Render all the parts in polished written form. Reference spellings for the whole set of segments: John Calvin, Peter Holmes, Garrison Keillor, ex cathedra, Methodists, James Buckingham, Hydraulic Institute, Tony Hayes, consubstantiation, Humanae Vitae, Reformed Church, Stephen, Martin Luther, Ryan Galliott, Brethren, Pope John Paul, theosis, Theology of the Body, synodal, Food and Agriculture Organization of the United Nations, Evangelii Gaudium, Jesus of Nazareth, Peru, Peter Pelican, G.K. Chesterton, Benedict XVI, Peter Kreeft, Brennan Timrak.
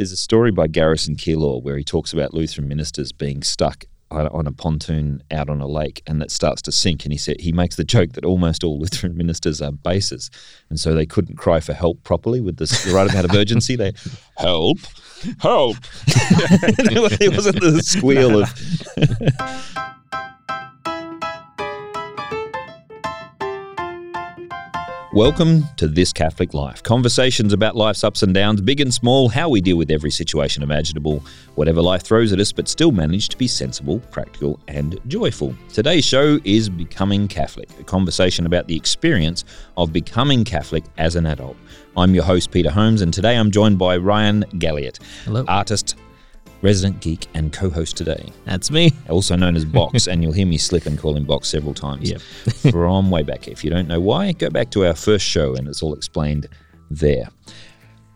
There's a story by Garrison Keillor where he talks about Lutheran ministers being stuck on a pontoon out on a lake, and that starts to sink. And he said, he makes the joke that almost all Lutheran ministers are bases, and so they couldn't cry for help properly with the right amount of urgency. They help. It wasn't the squeal of. Welcome to This Catholic Life, conversations about life's ups and downs, big and small, how we deal with every situation imaginable, whatever life throws at us, but still manage to be sensible, practical and joyful. Today's show is Becoming Catholic, a conversation about the experience of becoming Catholic as an adult. I'm your host, Peter Holmes, and today I'm joined by Ryan Galliott, hello, artist, resident geek and co-host today. That's me. Also known as Box, and you'll hear me slip and call him Box several times. Yep. From way back. If you don't know why, go back to our first show and it's all explained there.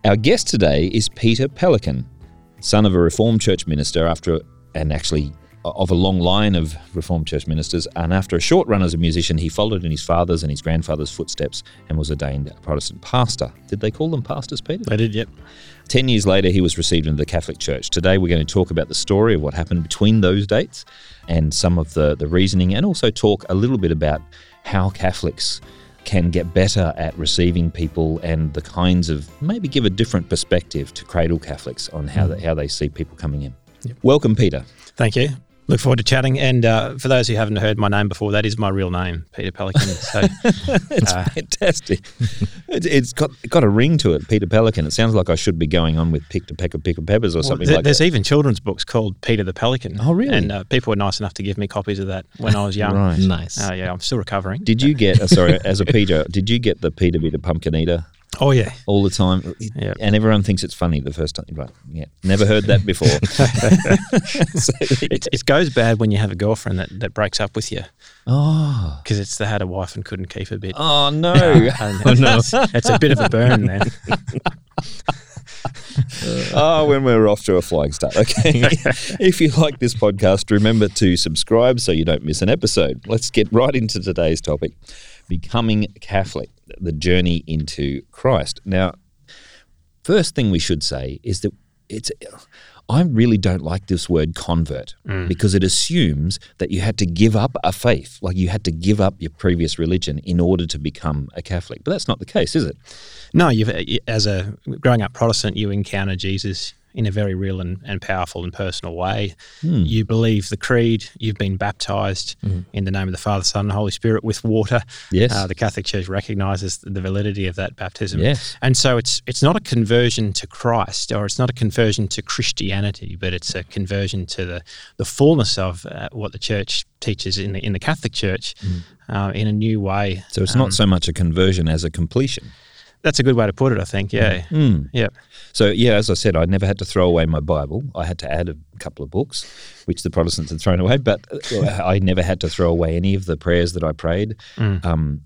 Our guest today is Peter Pelican, son of a Reformed Church minister of a long line of Reformed Church ministers, and after a short run as a musician, he followed in his father's and his grandfather's footsteps and was ordained a Protestant pastor. Did they call them pastors, Peter? They did, yep. 10 years later, he was received into the Catholic Church. Today, we're going to talk about the story of what happened between those dates and some of the reasoning, and also talk a little bit about how Catholics can get better at receiving people and the kinds of, maybe give a different perspective to cradle Catholics on how they see people coming in. Yep. Welcome, Peter. Thank you. Look forward to chatting, and for those who haven't heard my name before, that is my real name, Peter Pelican. So, it's fantastic. It's got a ring to it, Peter Pelican. It sounds like I should be going on with Picked a Peck of Pickled Peppers or something like that. There's even children's books called Peter the Pelican. Oh, really? And people were nice enough to give me copies of that when I was young. Right. Nice. Yeah, I'm still recovering. Did you get, as a Peter, did you get the Peter be the Pumpkin Eater? Oh, yeah. All the time. Yep. And everyone thinks it's funny the first time. Right. Yeah. Never heard that before. It goes bad when you have a girlfriend that breaks up with you. Oh. Because it's the had a wife and couldn't keep a bit. Oh, no. No. It's a bit of a burn, man. When we're off to a flying start. Okay. If you like this podcast, remember to subscribe so you don't miss an episode. Let's get right into today's topic, Becoming Catholic, the journey into Christ. Now, first thing we should say is that I really don't like this word convert because it assumes that you had to give up a faith, like you had to give up your previous religion in order to become a Catholic. But that's not the case, is it? No, as a growing up Protestant, you encounter Jesus in a very real and powerful and personal way. Mm. You believe the creed, you've been baptised in the name of the Father, Son and Holy Spirit with water. Yes. The Catholic Church recognises the validity of that baptism. Yes. And so it's not a conversion to Christ, or it's not a conversion to Christianity, but it's a conversion to the fullness of what the Church teaches in the Catholic Church in a new way. So it's not so much a conversion as a completion. That's a good way to put it, I think, yeah. Mm. Yeah. So, yeah, as I said, I never had to throw away my Bible. I had to add a couple of books, which the Protestants had thrown away, but I never had to throw away any of the prayers that I prayed. Mm.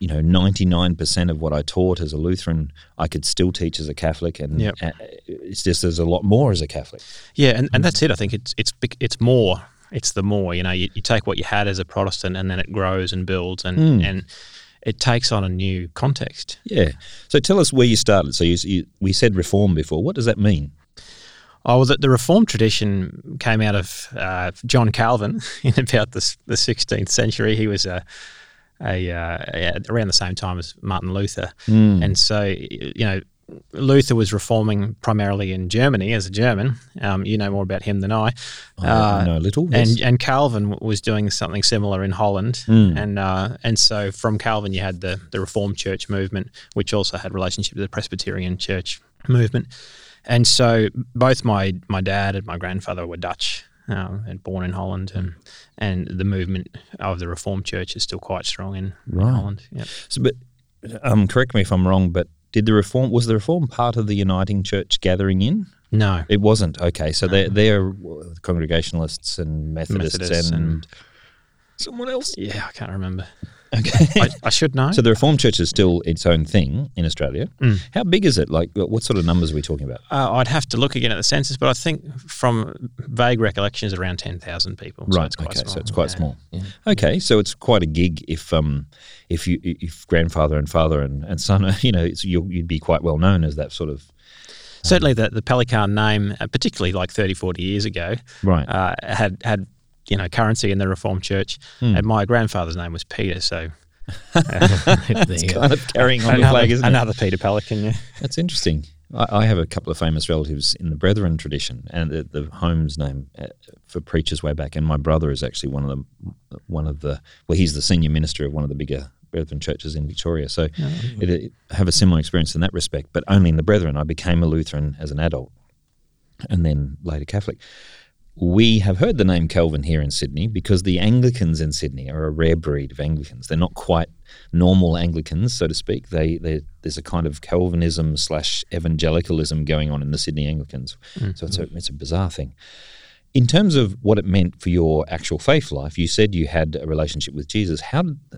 99% of what I taught as a Lutheran, I could still teach as a Catholic, and it's just there's a lot more as a Catholic. Yeah, and that's it. I think it's more. It's the more. You know, you take what you had as a Protestant and then it grows and builds and it takes on a new context. Yeah. So tell us where you started. So we said Reform before. What does that mean? Oh, well, the Reformed tradition came out of John Calvin in about the 16th century. He was around the same time as Martin Luther. Mm. And so, you know, Luther was reforming primarily in Germany as a German. You know more about him than I. I know a little. Yes. And Calvin was doing something similar in Holland. Mm. And so from Calvin you had the Reformed Church movement, which also had relationship with the Presbyterian Church movement. And so both my dad and my grandfather were Dutch and born in Holland, and the movement of the Reformed Church is still quite strong in Holland. Yep. So, but correct me if I'm wrong, but was the Reform part of the Uniting Church gathering in? No. It wasn't. Okay, so they're Congregationalists and Methodists and someone else? Yeah, I can't remember. Okay. I should know. So the Reformed Church is still its own thing in Australia. Mm. How big is it? Like, what sort of numbers are we talking about? I'd have to look again at the census, but I think from vague recollections around 10,000 people. Right, so it's quite small. So it's quite small. Yeah. Okay, so it's quite a gig if grandfather and father and son are, you'd be quite well known as that sort of Certainly the Pelican name, particularly like 30, 40 years ago, right, had currency in the Reformed Church. Mm. And my grandfather's name was Peter, so... It's kind of carrying on the flag, isn't it? Another Peter Pelican, yeah. That's interesting. I have a couple of famous relatives in the Brethren tradition, and the Holmes name for preachers way back. And my brother is actually one of the he's the senior minister of one of the bigger Brethren churches in Victoria. So I have a similar experience in that respect, but only in the Brethren. I became a Lutheran as an adult and then later Catholic. We have heard the name Calvin here in Sydney because the Anglicans in Sydney are a rare breed of Anglicans. They're not quite normal Anglicans, so to speak. There's a kind of Calvinism / evangelicalism going on in the Sydney Anglicans. Mm. So it's a bizarre thing. In terms of what it meant for your actual faith life, you said you had a relationship with Jesus.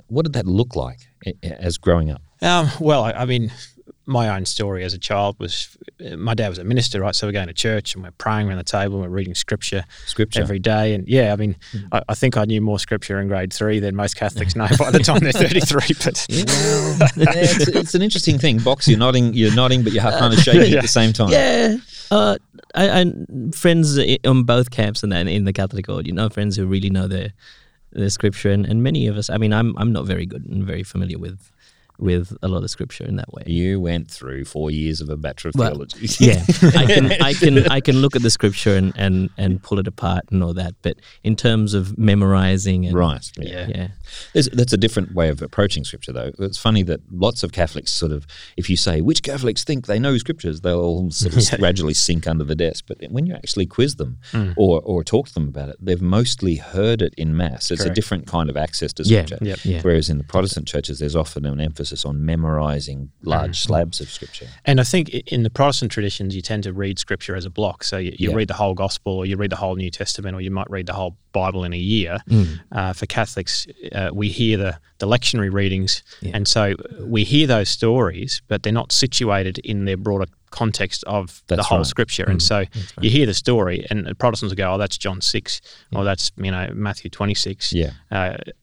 What did that look like as growing up? My own story as a child was, my dad was a minister, right? So we're going to church and we're praying around the table and we're reading scripture every day. And I think I knew more scripture in grade 3 than most Catholics know by the time they're 33. But it's an interesting thing. Box, you're nodding, but you're kind of shaking at the same time. Yeah. I'm friends on both camps and then in the Catholic world, friends who really know the scripture. And many of us, I'm not very good and very familiar with a lot of scripture in that way. You went through 4 years of a Bachelor of Theology. Yeah, I can look at the scripture and pull it apart and all that, but in terms of memorising... Right, yeah. That's a different way of approaching scripture, though. It's funny that lots of Catholics sort of, if you say, which Catholics think they know scriptures, they'll all sort of gradually sink under the desk. But when you actually quiz them or talk to them about it, they've mostly heard it in mass. It's a different kind of access to scripture. Yeah. Yep. Yeah. Whereas in the Protestant churches, there's often an emphasis on memorising large slabs of Scripture. And I think in the Protestant traditions, you tend to read Scripture as a block. So you read the whole Gospel, or you read the whole New Testament, or you might read the whole Bible in a year. Mm. For Catholics, we hear the lectionary readings, and so we hear those stories, but they're not situated in their broader context of Scripture, and so you hear the story, and Protestants will go, "Oh, that's John 6, or that's Matthew 26." Yeah,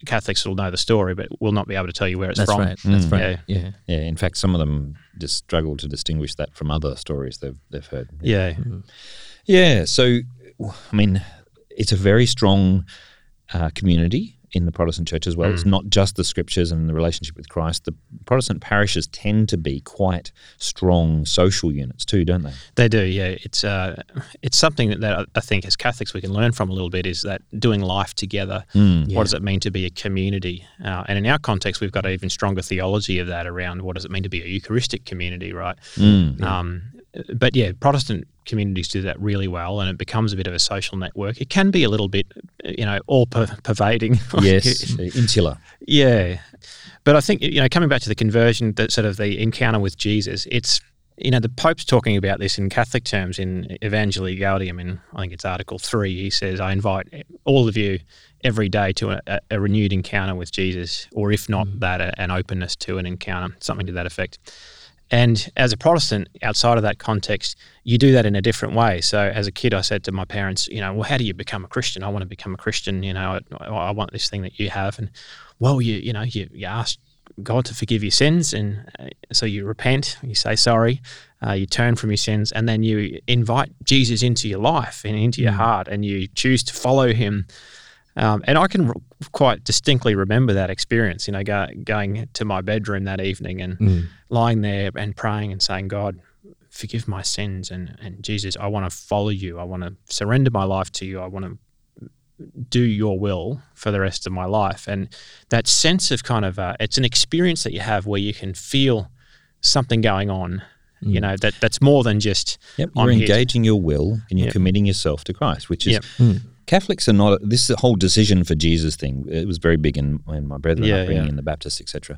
Catholics will know the story, but will not be able to tell you where it's from. That's right. Yeah. In fact, some of them just struggle to distinguish that from other stories they've heard. Yeah, yeah. So, it's a very strong community in the Protestant church as well. Mm. It's not just the scriptures and the relationship with Christ. The Protestant parishes tend to be quite strong social units too, don't they? They do, yeah. It's something that I think as Catholics we can learn from a little bit, is that doing life together, what does it mean to be a community? And in our context, we've got an even stronger theology of that around what does it mean to be a Eucharistic community, right? Mm, yeah. But yeah, Protestant communities do that really well, and it becomes a bit of a social network. It can be a little bit, all-pervading. Yes, insular. Yeah. But I think, coming back to the conversion, that sort of the encounter with Jesus, it's, the Pope's talking about this in Catholic terms in Evangelii Gaudium, in I think it's Article 3. He says, I invite all of you every day to a renewed encounter with Jesus, or if not that, an openness to an encounter, something to that effect. And as a Protestant, outside of that context, you do that in a different way. So as a kid, I said to my parents, how do you become a Christian? I want to become a Christian, I want this thing that you have. And, you ask God to forgive your sins, and so you repent, you say sorry, you turn from your sins, and then you invite Jesus into your life and into your heart, and you choose to follow him. And I can quite distinctly remember that experience, going to my bedroom that evening and lying there and praying and saying, God, forgive my sins. And Jesus, I want to follow you. I want to surrender my life to you. I want to do your will for the rest of my life. And that sense of kind of, it's an experience that you have where you can feel something going on. That's more than just... Yep, you're engaging your will and you're committing yourself to Christ, which is... Yep. Mm. Catholics are not, this whole decision for Jesus thing, it was very big in my Brethren upbringing in the Baptists, etc.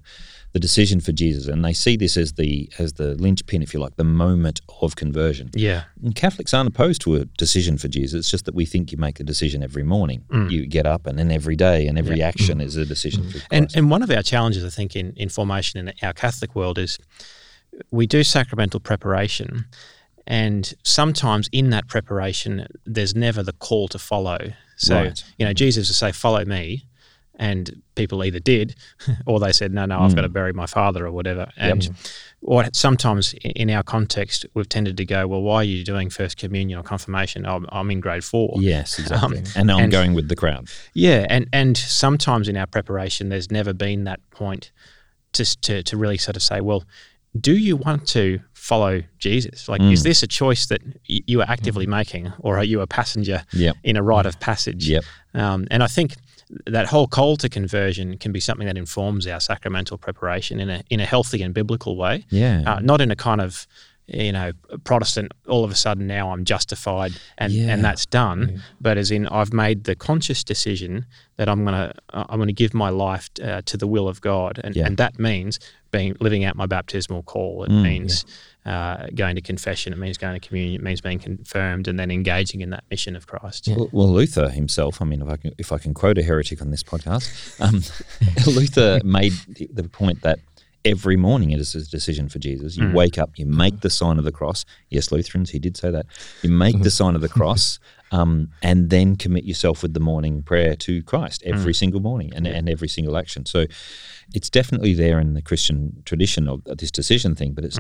The decision for Jesus, and they see this as the linchpin, if you like, the moment of conversion. Yeah. And Catholics aren't opposed to a decision for Jesus, it's just that we think you make the decision every morning. Mm. You get up and then every day and every action is a decision for Christ. And one of our challenges, I think, in formation in our Catholic world is we do sacramental preparation. And sometimes in that preparation, there's never the call to follow. So, Jesus will say, follow me. And people either did or they said, no, I've got to bury my father or whatever. And or sometimes in our context, we've tended to go, well, why are you doing First Communion or Confirmation? I'm in grade 4. Yes, exactly. And now I'm going with the crowd. Yeah, and sometimes in our preparation, there's never been that point to really sort of say, well, do you want to follow Jesus? Like, is this a choice that you are actively making, or are you a passenger in a rite of passage? Yep. And I think that whole call to conversion can be something that informs our sacramental preparation in a healthy and biblical way. Yeah. Not in a kind of, Protestant, all of a sudden now I'm justified and that's done. Yeah. But as in, I've made the conscious decision that I'm going to give my life to the will of God. And that means living out my baptismal call. It means going to confession. It means going to communion. It means being confirmed and then engaging in that mission of Christ. Yeah. Well, Luther himself, I mean, if I can quote a heretic on this podcast, Luther made the point that every morning it is a decision for Jesus. You wake up, you make the sign of the cross. Yes, Lutherans, he did say that. You make the sign of the cross and then commit yourself with the morning prayer to Christ every single morning and every single action. So it's definitely there in the Christian tradition of this decision thing, but it's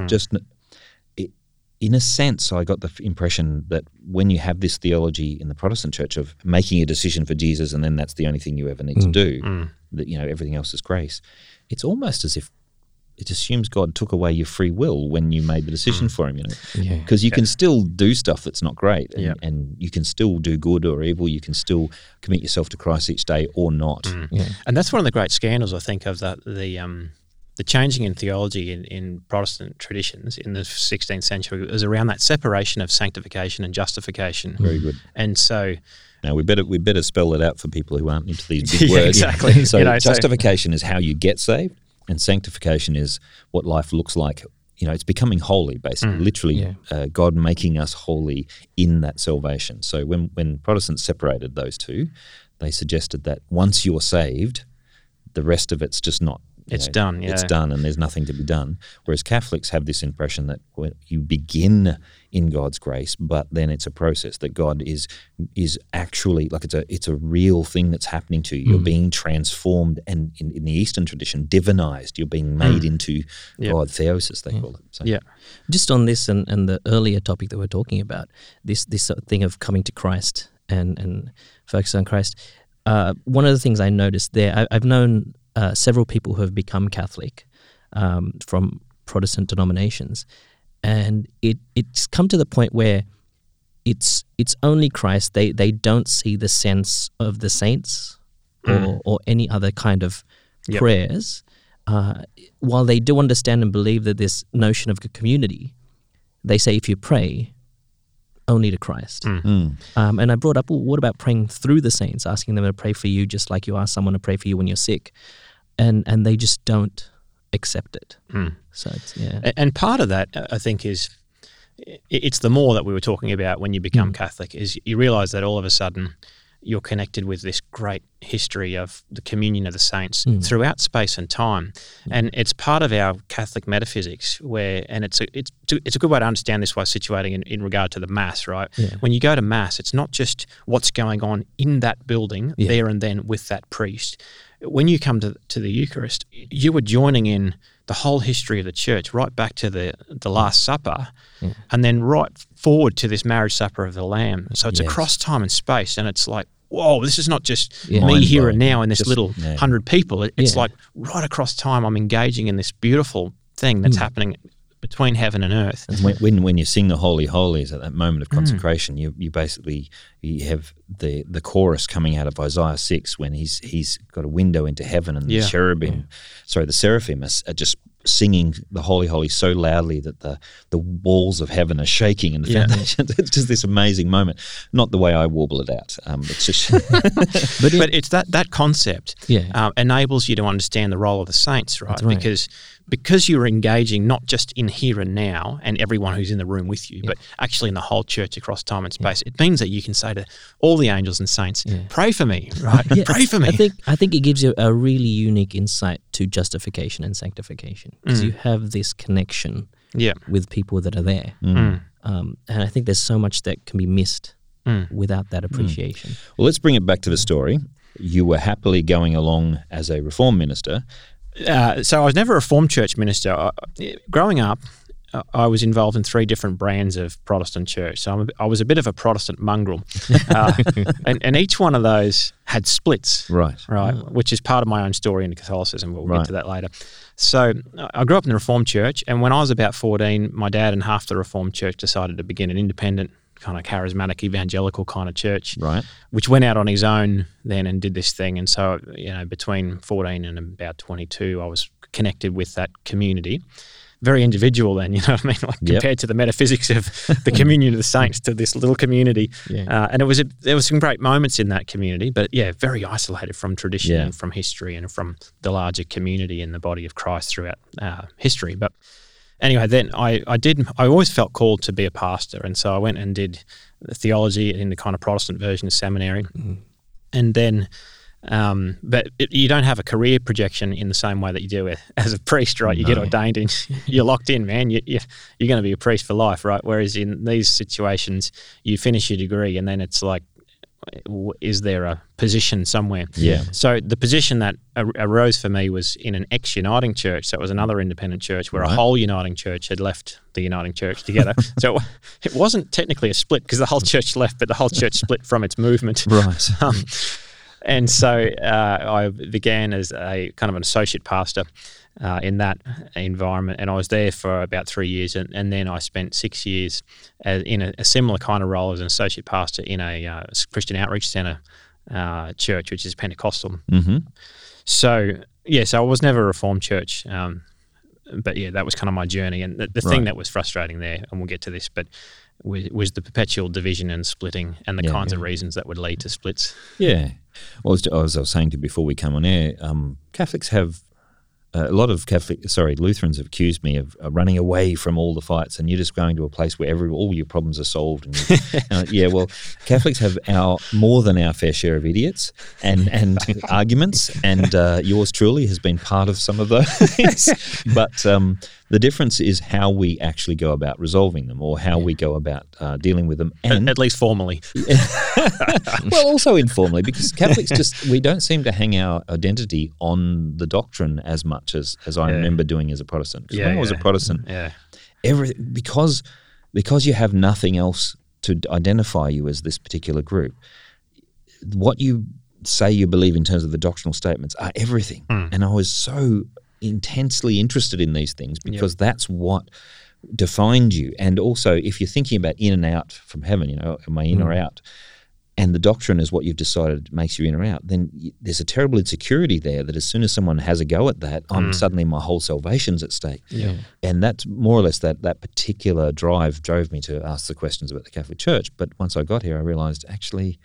in a sense, I got the impression that when you have this theology in the Protestant church of making a decision for Jesus and then that's the only thing you ever need to do, that everything else is grace, it's almost as if it assumes God took away your free will when you made the decision for him, because you can still do stuff that's not great and you can still do good or evil. You can still commit yourself to Christ each day or not. And that's one of the great scandals, I think, of the changing in theology in Protestant traditions in the 16th century was around that separation of sanctification and justification. Very good. And so... Now, we better spell it out for people who aren't into these big words. Exactly. So justification is how you get saved. And sanctification is what life looks like. It's becoming holy, basically, God making us holy in that salvation. So when Protestants separated those two, they suggested that once you're saved, the rest of it's just not. It's done. Yeah. It's done and there's nothing to be done. Whereas Catholics have this impression that when you begin in God's grace, but then it's a process that God is actually like it's a real thing that's happening to you. You're being transformed, and in the Eastern tradition, divinized. You're being made into God, theosis they call it. So. Yeah, just on this and the earlier topic that we're talking about, this sort of thing of coming to Christ and focus on Christ. One of the things I noticed there, I've known several people who have become Catholic from Protestant denominations, and it's come to the point where it's only Christ. They don't see the sense of the saints or any other kind of prayers. While they do understand and believe that this notion of community, they say if you pray, only to Christ. And I brought up, well, what about praying through the saints, asking them to pray for you just like you ask someone to pray for you when you're sick? And they just don't accept it. So it's, And part of that, I think, is it's the more that we were talking about when you become Catholic, is you realise that all of a sudden you're connected with this great history of the communion of the saints throughout space and time. And it's part of our Catholic metaphysics where, and it's a good way to understand this by situating in regard to the Mass, right? Yeah. When you go to Mass, it's not just what's going on in that building there and then with that priest. When you come to the Eucharist, you are joining in the whole history of the church, right back to the Last Supper, and then right forward to this marriage supper of the Lamb. So it's across time and space, and it's like, whoa, this is not just me here and now and this little 100 people. It's like right across time I'm engaging in this beautiful thing that's happening between heaven and earth. And when you sing the Holy Holies at that moment of consecration, you basically you have the chorus coming out of Isaiah 6 when he's got a window into heaven and the cherubim, the seraphim are just singing the Holy Holies so loudly that the walls of heaven are shaking and the foundations. It's just this amazing moment. Not the way I warble it out. It's just but it's that concept enables you to understand the role of the saints, right? That's right. Because you're engaging not just in here and now and everyone who's in the room with you, but actually in the whole church across time and space. It means that you can say to all the angels and saints, pray for me, right? Pray for me. I think it gives you a really unique insight to justification and sanctification because you have this connection with people that are there. And I think there's so much that can be missed without that appreciation. Well, let's bring it back to the story. you were happily going along as a Reformed minister. So I was never a Reformed church minister. Growing up, I was involved in three different brands of Protestant church. So I was a bit of a Protestant mongrel. And each one of those had splits, right? Oh. Which is part of my own story into Catholicism. We'll get to that later. So I grew up in the Reformed church. And when I was about 14, my dad and half the Reformed church decided to begin an independent kind of charismatic evangelical kind of church, right? Which went out on his own then and did this thing. And so, between 14 and about 22, I was connected with that community. Very individual then, you know what I mean? Like compared to the metaphysics of the communion of the saints to this little community. Yeah. And it was there were some great moments in that community, but very isolated from tradition and from history and from the larger community and the body of Christ throughout history. But anyway, then I always felt called to be a pastor. And so I went and did theology in the kind of Protestant version of seminary. Mm. And then... you don't have a career projection in the same way that you do as a priest, right? You get ordained in, you're locked in, man. You're going to be a priest for life, right? Whereas in these situations, you finish your degree and then it's like, is there a position somewhere? Yeah. So the position that arose for me was in an ex-Uniting Church. So it was another independent church where a whole Uniting Church had left the Uniting Church together. So it wasn't technically a split because the whole church left, but the whole church split from its movement. Right. And so I began as a kind of an associate pastor in that environment, and I was there for about 3 years, and then I spent 6 years in a similar kind of role as an associate pastor in a Christian Outreach Centre church, which is Pentecostal. Mm-hmm. So I was never a Reformed church, but that was kind of my journey. And the thing that was frustrating there, and we'll get to this, but... was the perpetual division and splitting and the kinds of reasons that would lead to splits. Yeah. Well, as I was saying to you before we come on air, Catholics have a lot of Lutherans have accused me of running away from all the fights and you're just going to a place where all your problems are solved. And Catholics have more than our fair share of idiots and arguments, and yours truly has been part of some of those. But the difference is how we actually go about resolving them, or how we go about dealing with them. And at least formally. Well, also informally, because Catholics we don't seem to hang our identity on the doctrine as much as I remember doing as a Protestant. Because when I was a Protestant, because you have nothing else to identify you as this particular group, what you say you believe in terms of the doctrinal statements are everything. Mm. And I was so... intensely interested in these things because that's what defined you. And also, if you're thinking about in and out from heaven, am I in or out, and the doctrine is what you've decided makes you in or out, then there's a terrible insecurity there that as soon as someone has a go at that, suddenly my whole salvation's at stake. Yeah. And that's more or less that particular drive drove me to ask the questions about the Catholic Church. But once I got here, I realised actually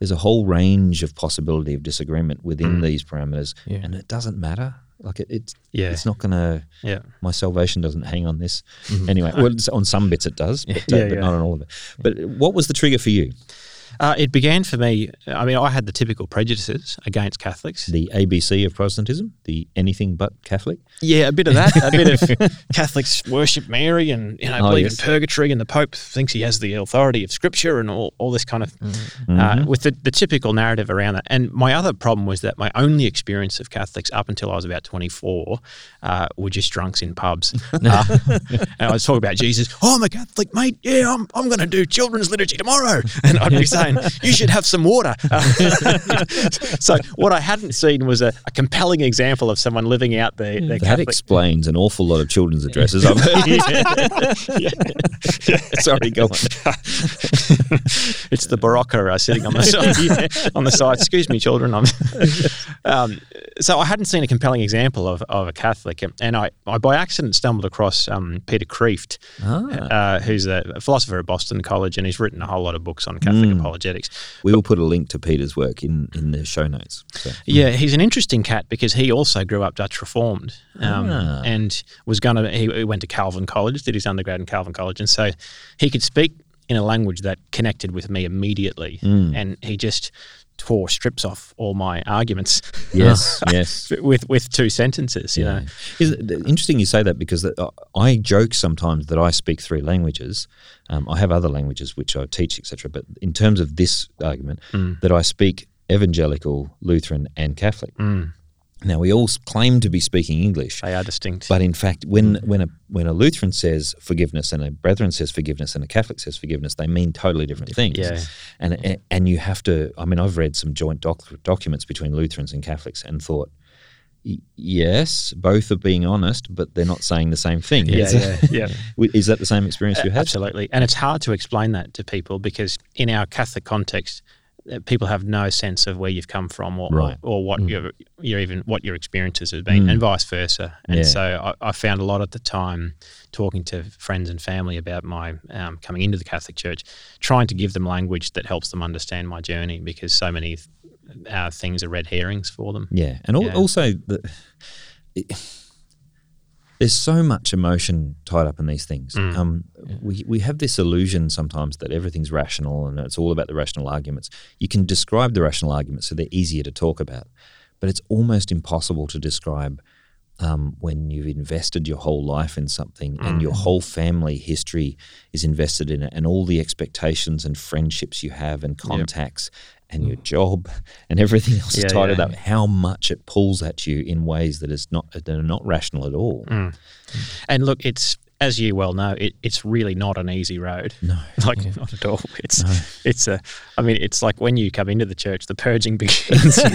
there's a whole range of possibility of disagreement within these parameters, and it doesn't matter. Like it's not going to. Yeah. My salvation doesn't hang on this. Mm-hmm. Anyway, well, on some bits it does, but not on all of it. But what was the trigger for you? It began for me. I mean, I had the typical prejudices against Catholics. The ABC of Protestantism, the anything but Catholic. Yeah, a bit of that. A bit of Catholics worship Mary and believe in purgatory, and the Pope thinks he has the authority of Scripture and all this kind of with the typical narrative around that. And my other problem was that my only experience of Catholics up until I was about 24 were just drunks in pubs. And I was talking about Jesus. Oh, I'm a Catholic, mate. Yeah, I'm going to do children's liturgy tomorrow, and I'd be saying, you should have some water. So what I hadn't seen was a compelling example of someone living out their Catholic... That explains an awful lot of children's addresses I've heard. Sorry, go on. It's the Barocca sitting on the side. On the side. Excuse me, children. So I hadn't seen a compelling example of a Catholic, and I by accident stumbled across Peter Kreeft, who's a philosopher at Boston College, and he's written a whole lot of books on Catholic apologetics. We will put a link to Peter's work in the show notes. So. Yeah, he's an interesting cat because he also grew up Dutch Reformed and he went to Calvin College, did his undergrad in Calvin College, and so he could speak in a language that connected with me immediately, and he just tore strips off all my arguments. Yes, yes. With two sentences, you know. Interesting you say that, because I joke sometimes that I speak three languages. I have other languages which I teach, etc. But in terms of this argument, that I speak Evangelical, Lutheran, and Catholic. Mm. Now, we all claim to be speaking English. They are distinct. But in fact, when a Lutheran says forgiveness and a Brethren says forgiveness and a Catholic says forgiveness, they mean totally different things. Yeah. And you have to, I mean, I've read some joint documents between Lutherans and Catholics and thought, yes, both are being honest, but they're not saying the same thing. Yeah. Is that the same experience you had? Absolutely. And it's hard to explain that to people because in our Catholic context, people have no sense of where you've come from or what your experiences have been, and vice versa. And so I found a lot at the time talking to friends and family about my coming into the Catholic Church, trying to give them language that helps them understand my journey because so many things are red herrings for them. Yeah, and also there's so much emotion tied up in these things. We have this illusion sometimes that everything's rational and it's all about the rational arguments. You can describe the rational arguments so they're easier to talk about, but it's almost impossible to describe when you've invested your whole life in something and your whole family history is invested in it and all the expectations and friendships you have and contacts and your job and everything else is tied up, how much it pulls at you in ways that are not rational at all. Mm. And look, it's, as you well know, it's really not an easy road. No. Like, not at all. It's like when you come into the church, the purging begins, you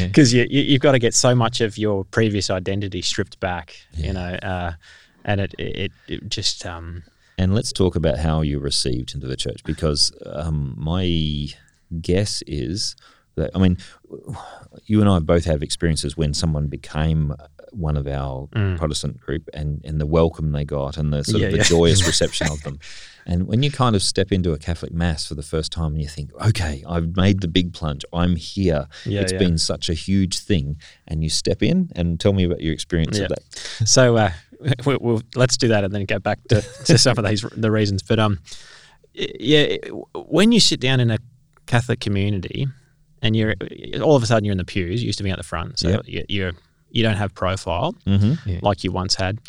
know, because you've got to get so much of your previous identity stripped back, you know, and it just... And let's talk about how you received into the church, because my guess is that, I mean, you and I both have experiences when someone became one of our Protestant group and the welcome they got and the sort of the joyous reception of them. And when you kind of step into a Catholic mass for the first time and you think, okay, I've made the big plunge, I'm here. Yeah, it's been such a huge thing. And you step in and tell me about your experience of that. So we'll let's do that and then get back to some of the reasons. But when you sit down in a Catholic community and you're all of a sudden you're in the pews, you used to be at the front, so you don't have profile like you once had.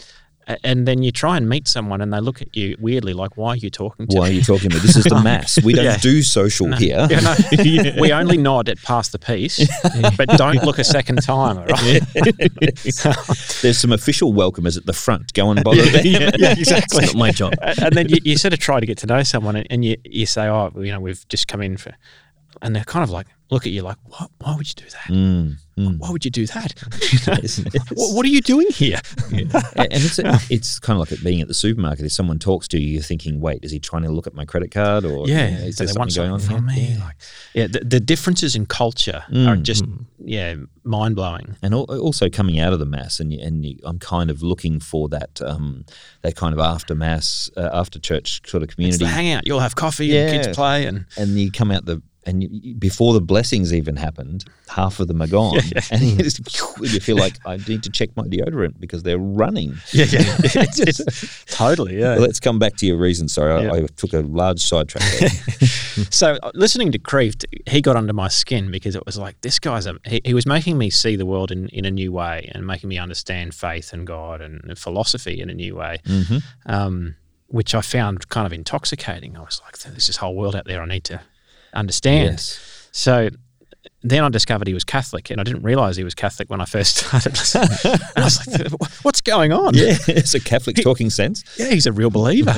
And then you try and meet someone and they look at you weirdly like, why are you talking to me? Why are you talking to me? This is the mass. We don't do social here. Yeah, no. We only nod at pass the peace, but don't look a second time. Right? There's some official welcomers at the front. Go and bother them. Yeah, exactly. It's not my job. And then you sort of try to get to know someone and you say, oh, you know, we've just come in for... And they're kind of like, look at you like, what? Why would you do that? Why would you do that? What are you doing here? And it's kind of like being at the supermarket. If someone talks to you, you're thinking, wait, is he trying to look at my credit card? Or is there something going on here? Me? The differences in culture are just mind-blowing. And also coming out of the Mass, and I'm kind of looking for that kind of after-Mass, after-church sort of community. It's the hangout. You'll have coffee and kids play. And you come out before the blessings even happened, half of them are gone. And you feel like, I need to check my deodorant because they're running. Totally, yeah. Well, let's come back to your reason. Sorry, I took a large sidetrack there. So listening to Kreeft, he got under my skin because it was like, this guy's he was making me see the world in a new way and making me understand faith and God and philosophy in a new way. Which I found kind of intoxicating. I was like, there's this whole world out there I need to understand. Yes. So then I discovered he was Catholic, and I didn't realise he was Catholic when I first started. And I was like, what's going on? Yeah, it's a Catholic talking sense. Yeah, he's a real believer.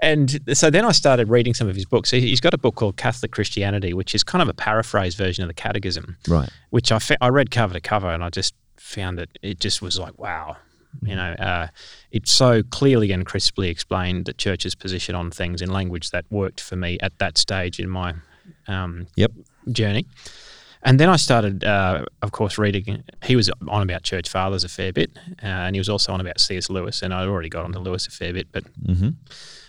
And so then I started reading some of his books. He's got a book called Catholic Christianity, which is kind of a paraphrased version of the Catechism. Right. Which I read cover to cover, and I just found that it just was like, wow. You know, it so clearly and crisply explained the church's position on things in language that worked for me at that stage in my journey. And then I started, of course, reading. He was on about church fathers a fair bit, and he was also on about C.S. Lewis, and I'd already got onto Lewis a fair bit. But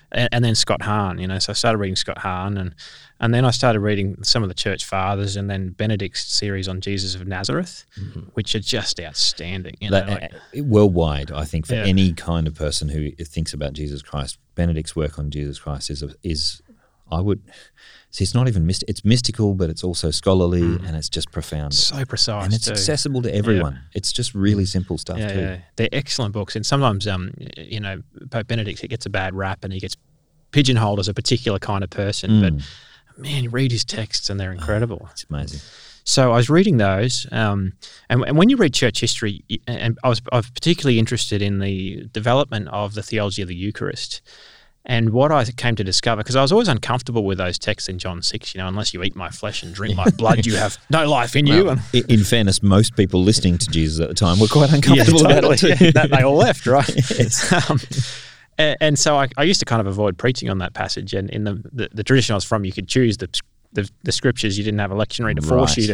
and then Scott Hahn, you know, so I started reading Scott Hahn, and then I started reading some of the church fathers, and then Benedict's series on Jesus of Nazareth, which are just outstanding. You know, worldwide, I think, for any kind of person who thinks about Jesus Christ, Benedict's work on Jesus Christ it's not even mystical. It's mystical, but it's also scholarly, and it's just profound. It's so precise, and it's accessible to everyone. Yeah. It's just really simple stuff too. Yeah. They're excellent books, and sometimes, you know, Pope Benedict, he gets a bad rap, and he gets pigeonholed as a particular kind of person. But man, you read his texts and they're incredible. It's amazing. So I was reading those, and when you read church history, and I was particularly interested in the development of the theology of the Eucharist. And what I came to discover, because I was always uncomfortable with those texts in John 6, you know, unless you eat my flesh and drink my blood, you have no life in you. Well, in fairness, most people listening to Jesus at the time were quite uncomfortable about it too. Yeah, that they all left, right? Yes. And so I used to kind of avoid preaching on that passage. And in the tradition I was from, you could choose the scriptures. You didn't have a lectionary to force you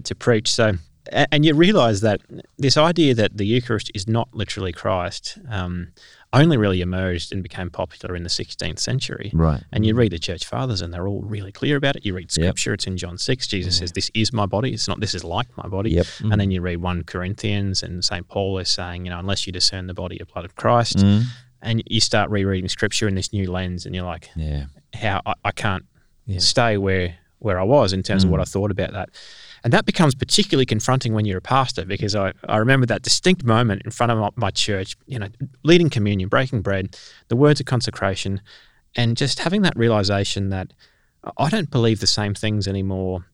to preach. So, and you realise that this idea that the Eucharist is not literally Christ only really emerged and became popular in the 16th century. Right. And you read the Church Fathers and they're all really clear about it. You read Scripture, it's in John 6. Jesus says, this is my body. It's not, this is like my body. Yep. Mm. And then you read 1 Corinthians and St. Paul is saying, you know, unless you discern the body and blood of Christ, and you start rereading Scripture in this new lens and you're like, how I can't stay where I was in terms of what I thought about that. And that becomes particularly confronting when you're a pastor, because I remember that distinct moment in front of my church, you know, leading communion, breaking bread, the words of consecration, and just having that realization that I don't believe the same things anymore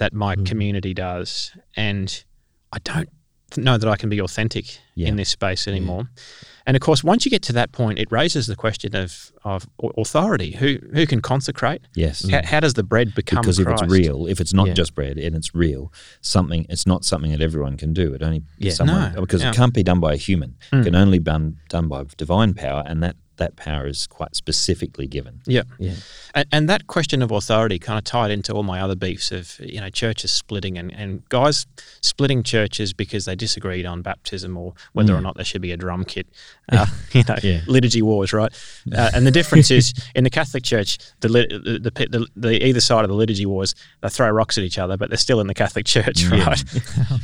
that my community does. And I don't know that I can be authentic in this space anymore. Yeah. And of course, once you get to that point, it raises the question of authority. Who can consecrate? Yes. How does the bread become Christ? Because if it's real, if it's not just bread and it's real, it's not something that everyone can do. It only because it can't be done by a human. It can only be done by divine power, and that power is quite specifically given. Yeah. Yeah. And that question of authority kind of tied into all my other beefs of, you know, churches splitting and guys splitting churches because they disagreed on baptism or whether or not there should be a drum kit, liturgy wars, right? And the difference is in the Catholic Church, the either side of the liturgy wars, they throw rocks at each other, but they're still in the Catholic Church, right?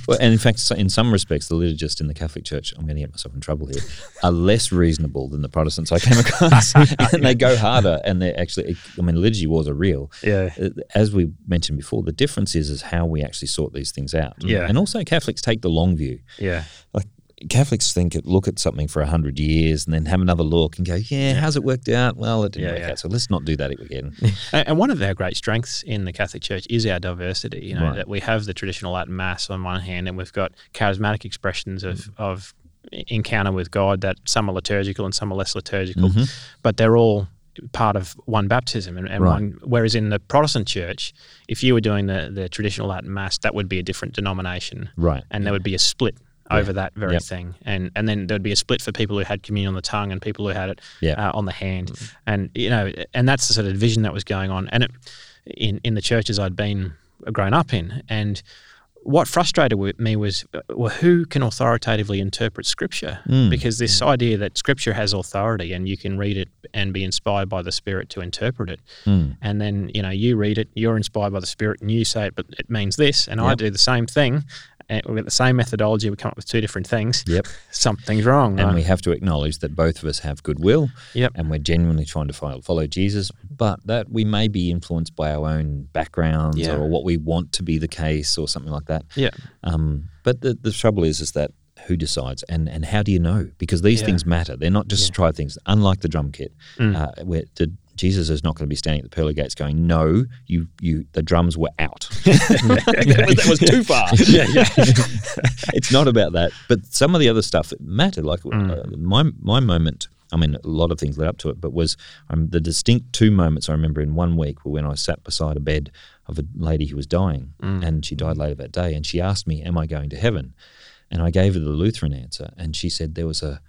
Well, and in fact, in some respects, the liturgists in the Catholic Church, I'm going to get myself in trouble here, are less reasonable than the Protestants I came across, and they go harder, and they're actually, I mean, liturgy wars are real. Yeah. As we mentioned before, the difference is how we actually sort these things out. Yeah. And also Catholics take the long view. Yeah. Like Catholics look at something for 100 years and then have another look and go, how's it worked out? Well, it didn't work out, so let's not do that again. And one of our great strengths in the Catholic Church is our diversity, you know, that we have the traditional Latin Mass on one hand and we've got charismatic expressions of encounter with God that some are liturgical and some are less liturgical, but they're all part of one baptism and one, whereas in the Protestant Church, if you were doing the traditional Latin Mass, that would be a different denomination, right? And there would be a split over that very thing, and then there'd be a split for people who had communion on the tongue and people who had it on the hand, and you know, and that's the sort of division that was going on, and in the churches I'd been grown up in. And what frustrated me was, well, who can authoritatively interpret Scripture? Because this idea that Scripture has authority and you can read it and be inspired by the Spirit to interpret it. And then, you know, you read it, you're inspired by the Spirit and you say it, but it means this. And I do the same thing. And we've got the same methodology, we come up with two different things. Yep. Something's wrong. And we have to acknowledge that both of us have goodwill and we're genuinely trying to follow Jesus, but that we may be influenced by our own backgrounds or what we want to be the case or something like that. Yeah. But the trouble is that who decides and how do you know? Because these things matter. They're not just tried things, unlike the drum kit, where Jesus is not going to be standing at the pearly gates going, no, you. The drums were out. That was too far. It's not about that. But some of the other stuff mattered. Like my moment, I mean, a lot of things led up to it, but was the distinct two moments I remember in one week were when I sat beside a bed of a lady who was dying, and she died later that day, and she asked me, am I going to heaven? And I gave her the Lutheran answer, and she said, there was a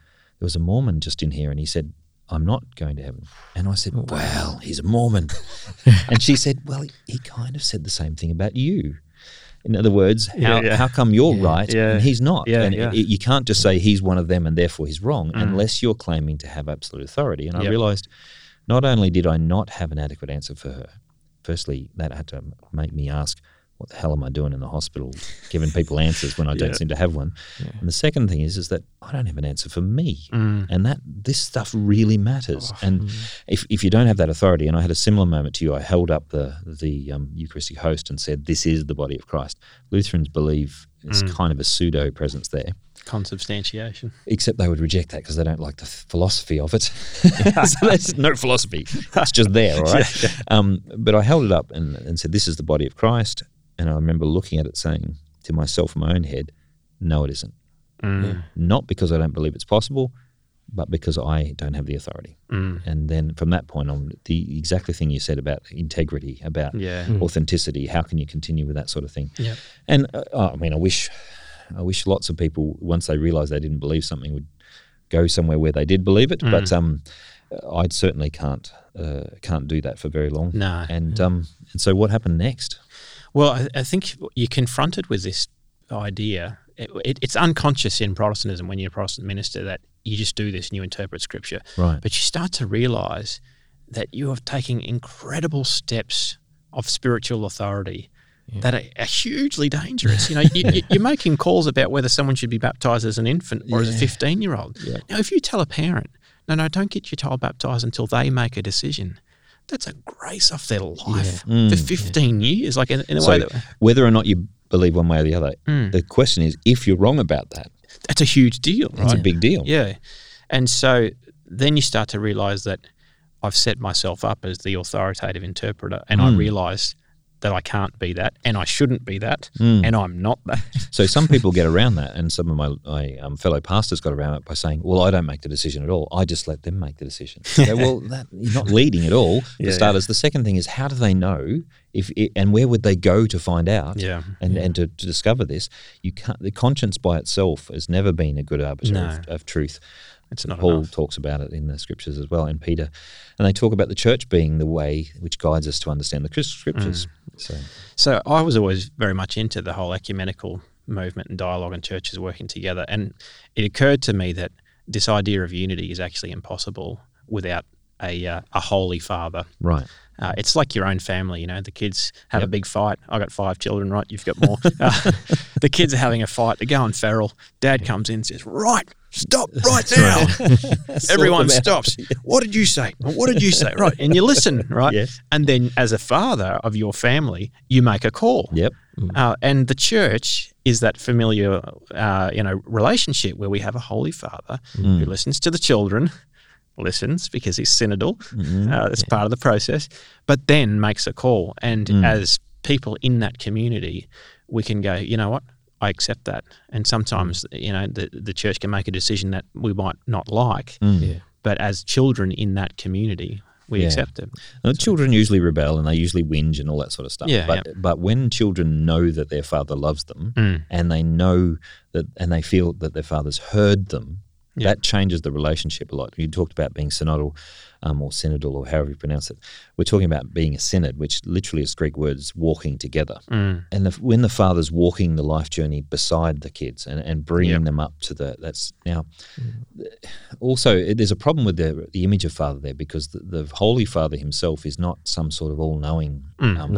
Mormon just in here, and he said, I'm not going to heaven. And I said, well, he's a Mormon. And she said, well, he kind of said the same thing about you. In other words, how come you're right and he's not? Yeah, and you can't just say he's one of them and therefore he's wrong unless you're claiming to have absolute authority. And I realised not only did I not have an adequate answer for her, firstly, that had to make me ask, what the hell am I doing in the hospital giving people answers when I don't seem to have one? Yeah. And the second thing is that I don't have an answer for me. And that this stuff really matters. If you don't have that authority, and I had a similar moment to you, I held up the Eucharistic host and said, this is the body of Christ. Lutherans believe It's kind of a pseudo presence there. Consubstantiation. Except they would reject that because they don't like the philosophy of it. So there's no philosophy. It's just there, all right? Yeah. But I held it up and said, this is the body of Christ. And I remember looking at it saying to myself in my own head, no, it isn't. Yeah. Not because I don't believe it's possible, but because I don't have the authority. And then from that point on, the exactly thing you said about integrity, about authenticity, how can you continue with that sort of thing? Yeah. And I mean, I wish lots of people, once they realised they didn't believe something, would go somewhere where they did believe it. But I certainly can't do that for very long. No. And so what happened next? Well, I think you're confronted with this idea. It's unconscious in Protestantism when you're a Protestant minister that you just do this and you interpret Scripture. Right. But you start to realise that you are taking incredible steps of spiritual authority that are hugely dangerous. You know, you're making calls about whether someone should be baptised as an infant or as a 15-year-old. Yeah. Now, if you tell a parent, no, don't get your child baptised until they make a decision, that's a grace off their life for 15 years. Like in a way that, whether or not you believe one way or the other, the question is, if you're wrong about that, that's a huge deal. It's a big deal. Yeah. And so then you start to realise that I've set myself up as the authoritative interpreter, and I realise that I can't be that, and I shouldn't be that, and I'm not that. So some people get around that, and some of my fellow pastors got around it by saying, well, I don't make the decision at all. I just let them make the decision. So, well, you're not leading at all, for starters. Yeah. The second thing is, how do they know and where would they go to find out and to discover this? You can't. The conscience by itself has never been a good arbiter of truth. It's not Paul enough. Talks about it in the Scriptures as well, and Peter. And they talk about the church being the way which guides us to understand the Scriptures. So I was always very much into the whole ecumenical movement and dialogue and churches working together. And it occurred to me that this idea of unity is actually impossible without a holy father. Right. It's like your own family, you know, the kids have a big fight. I got 5 children, right? You've got more. The kids are having a fight. They go on feral. Dad comes in and says, right, stop right now. Everyone stops. What did you say? What did you say? Right. And you listen, right? Yes. And then as a father of your family, you make a call. Yep. And the church is that familiar, relationship where we have a holy father who listens to the children. Listens because he's synodal. That's part of the process, but then makes a call. And as people in that community, we can go, you know what, I accept that. And sometimes, you know, the church can make a decision that we might not like, but as children in that community, we accept it. And children usually rebel, and they usually whinge and all that sort of stuff. But when children know that their father loves them, and they know that, and they feel that their father's heard them, that changes the relationship a lot. You talked about being synodal or synodal or however you pronounce it. We're talking about being a synod, which literally is Greek words, walking together. And when the father's walking the life journey beside the kids and bringing them up to that's now. Also, there's a problem with the image of father there, because the Holy Father himself is not some sort of all-knowing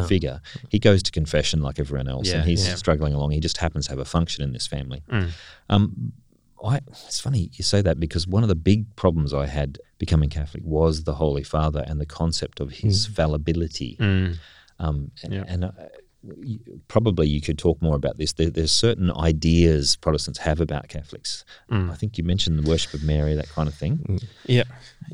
figure. He goes to confession like everyone else, and he's struggling along. He just happens to have a function in this family. It's funny you say that, because one of the big problems I had becoming Catholic was the Holy Father and the concept of his fallibility. Probably you could talk more about this. There's certain ideas Protestants have about Catholics. I think you mentioned the worship of Mary, that kind of thing. Yeah.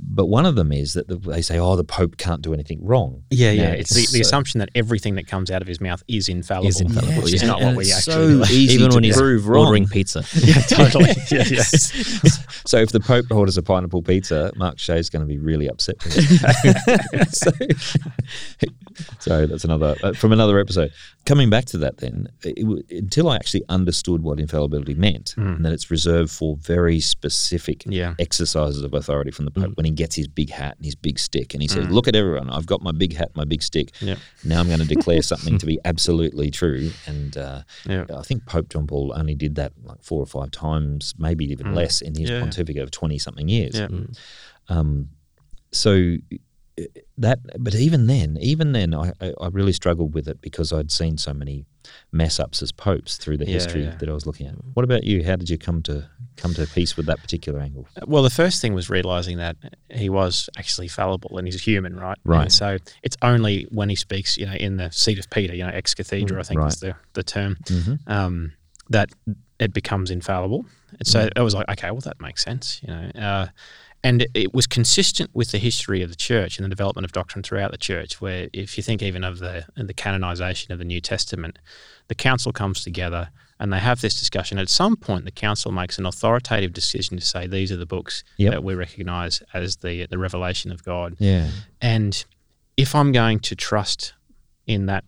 But one of them is that they say, the Pope can't do anything wrong. It's the assumption that everything that comes out of his mouth is infallible. Which is not what we actually believe. So even when he's ordering pizza. Yeah, totally. So if the Pope orders a pineapple pizza, Mark Shea's going to be really upset with it. So that's another episode. Coming back to that then, until I actually understood what infallibility meant, and that it's reserved for very specific exercises of authority from the Pope when he gets his big hat and his big stick and he says, look at everyone, I've got my big hat, my big stick. Yep. Now I'm going to declare something to be absolutely true. And I think Pope John Paul only did that like 4 or 5 times, maybe even less, in his pontificate of 20 something years. Yep. So that, but even then, I really struggled with it, because I'd seen so many mess ups as popes through the history that I was looking at. What about you? How did you come to peace with that particular angle? Well, the first thing was realizing that he was actually fallible and he's human, right? Right. And so it's only when he speaks, in the seat of Peter, ex cathedra, I think is the term, that it becomes infallible. And so I was like, okay, well, that makes sense, you know. And it was consistent with the history of the church and the development of doctrine throughout the church, where if you think even of the canonization of the New Testament, the council comes together and they have this discussion. At some point, the council makes an authoritative decision to say, these are the books that we recognize as the revelation of God. Yeah. And if I'm going to trust in that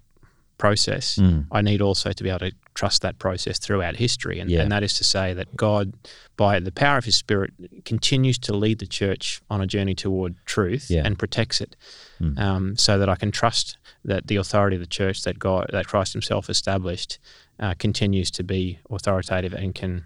process, I need also to be able to trust that process throughout history. And that is to say that God, by the power of his Spirit, continues to lead the church on a journey toward truth and protects it so that I can trust that the authority of the church that God, that Christ himself established continues to be authoritative and can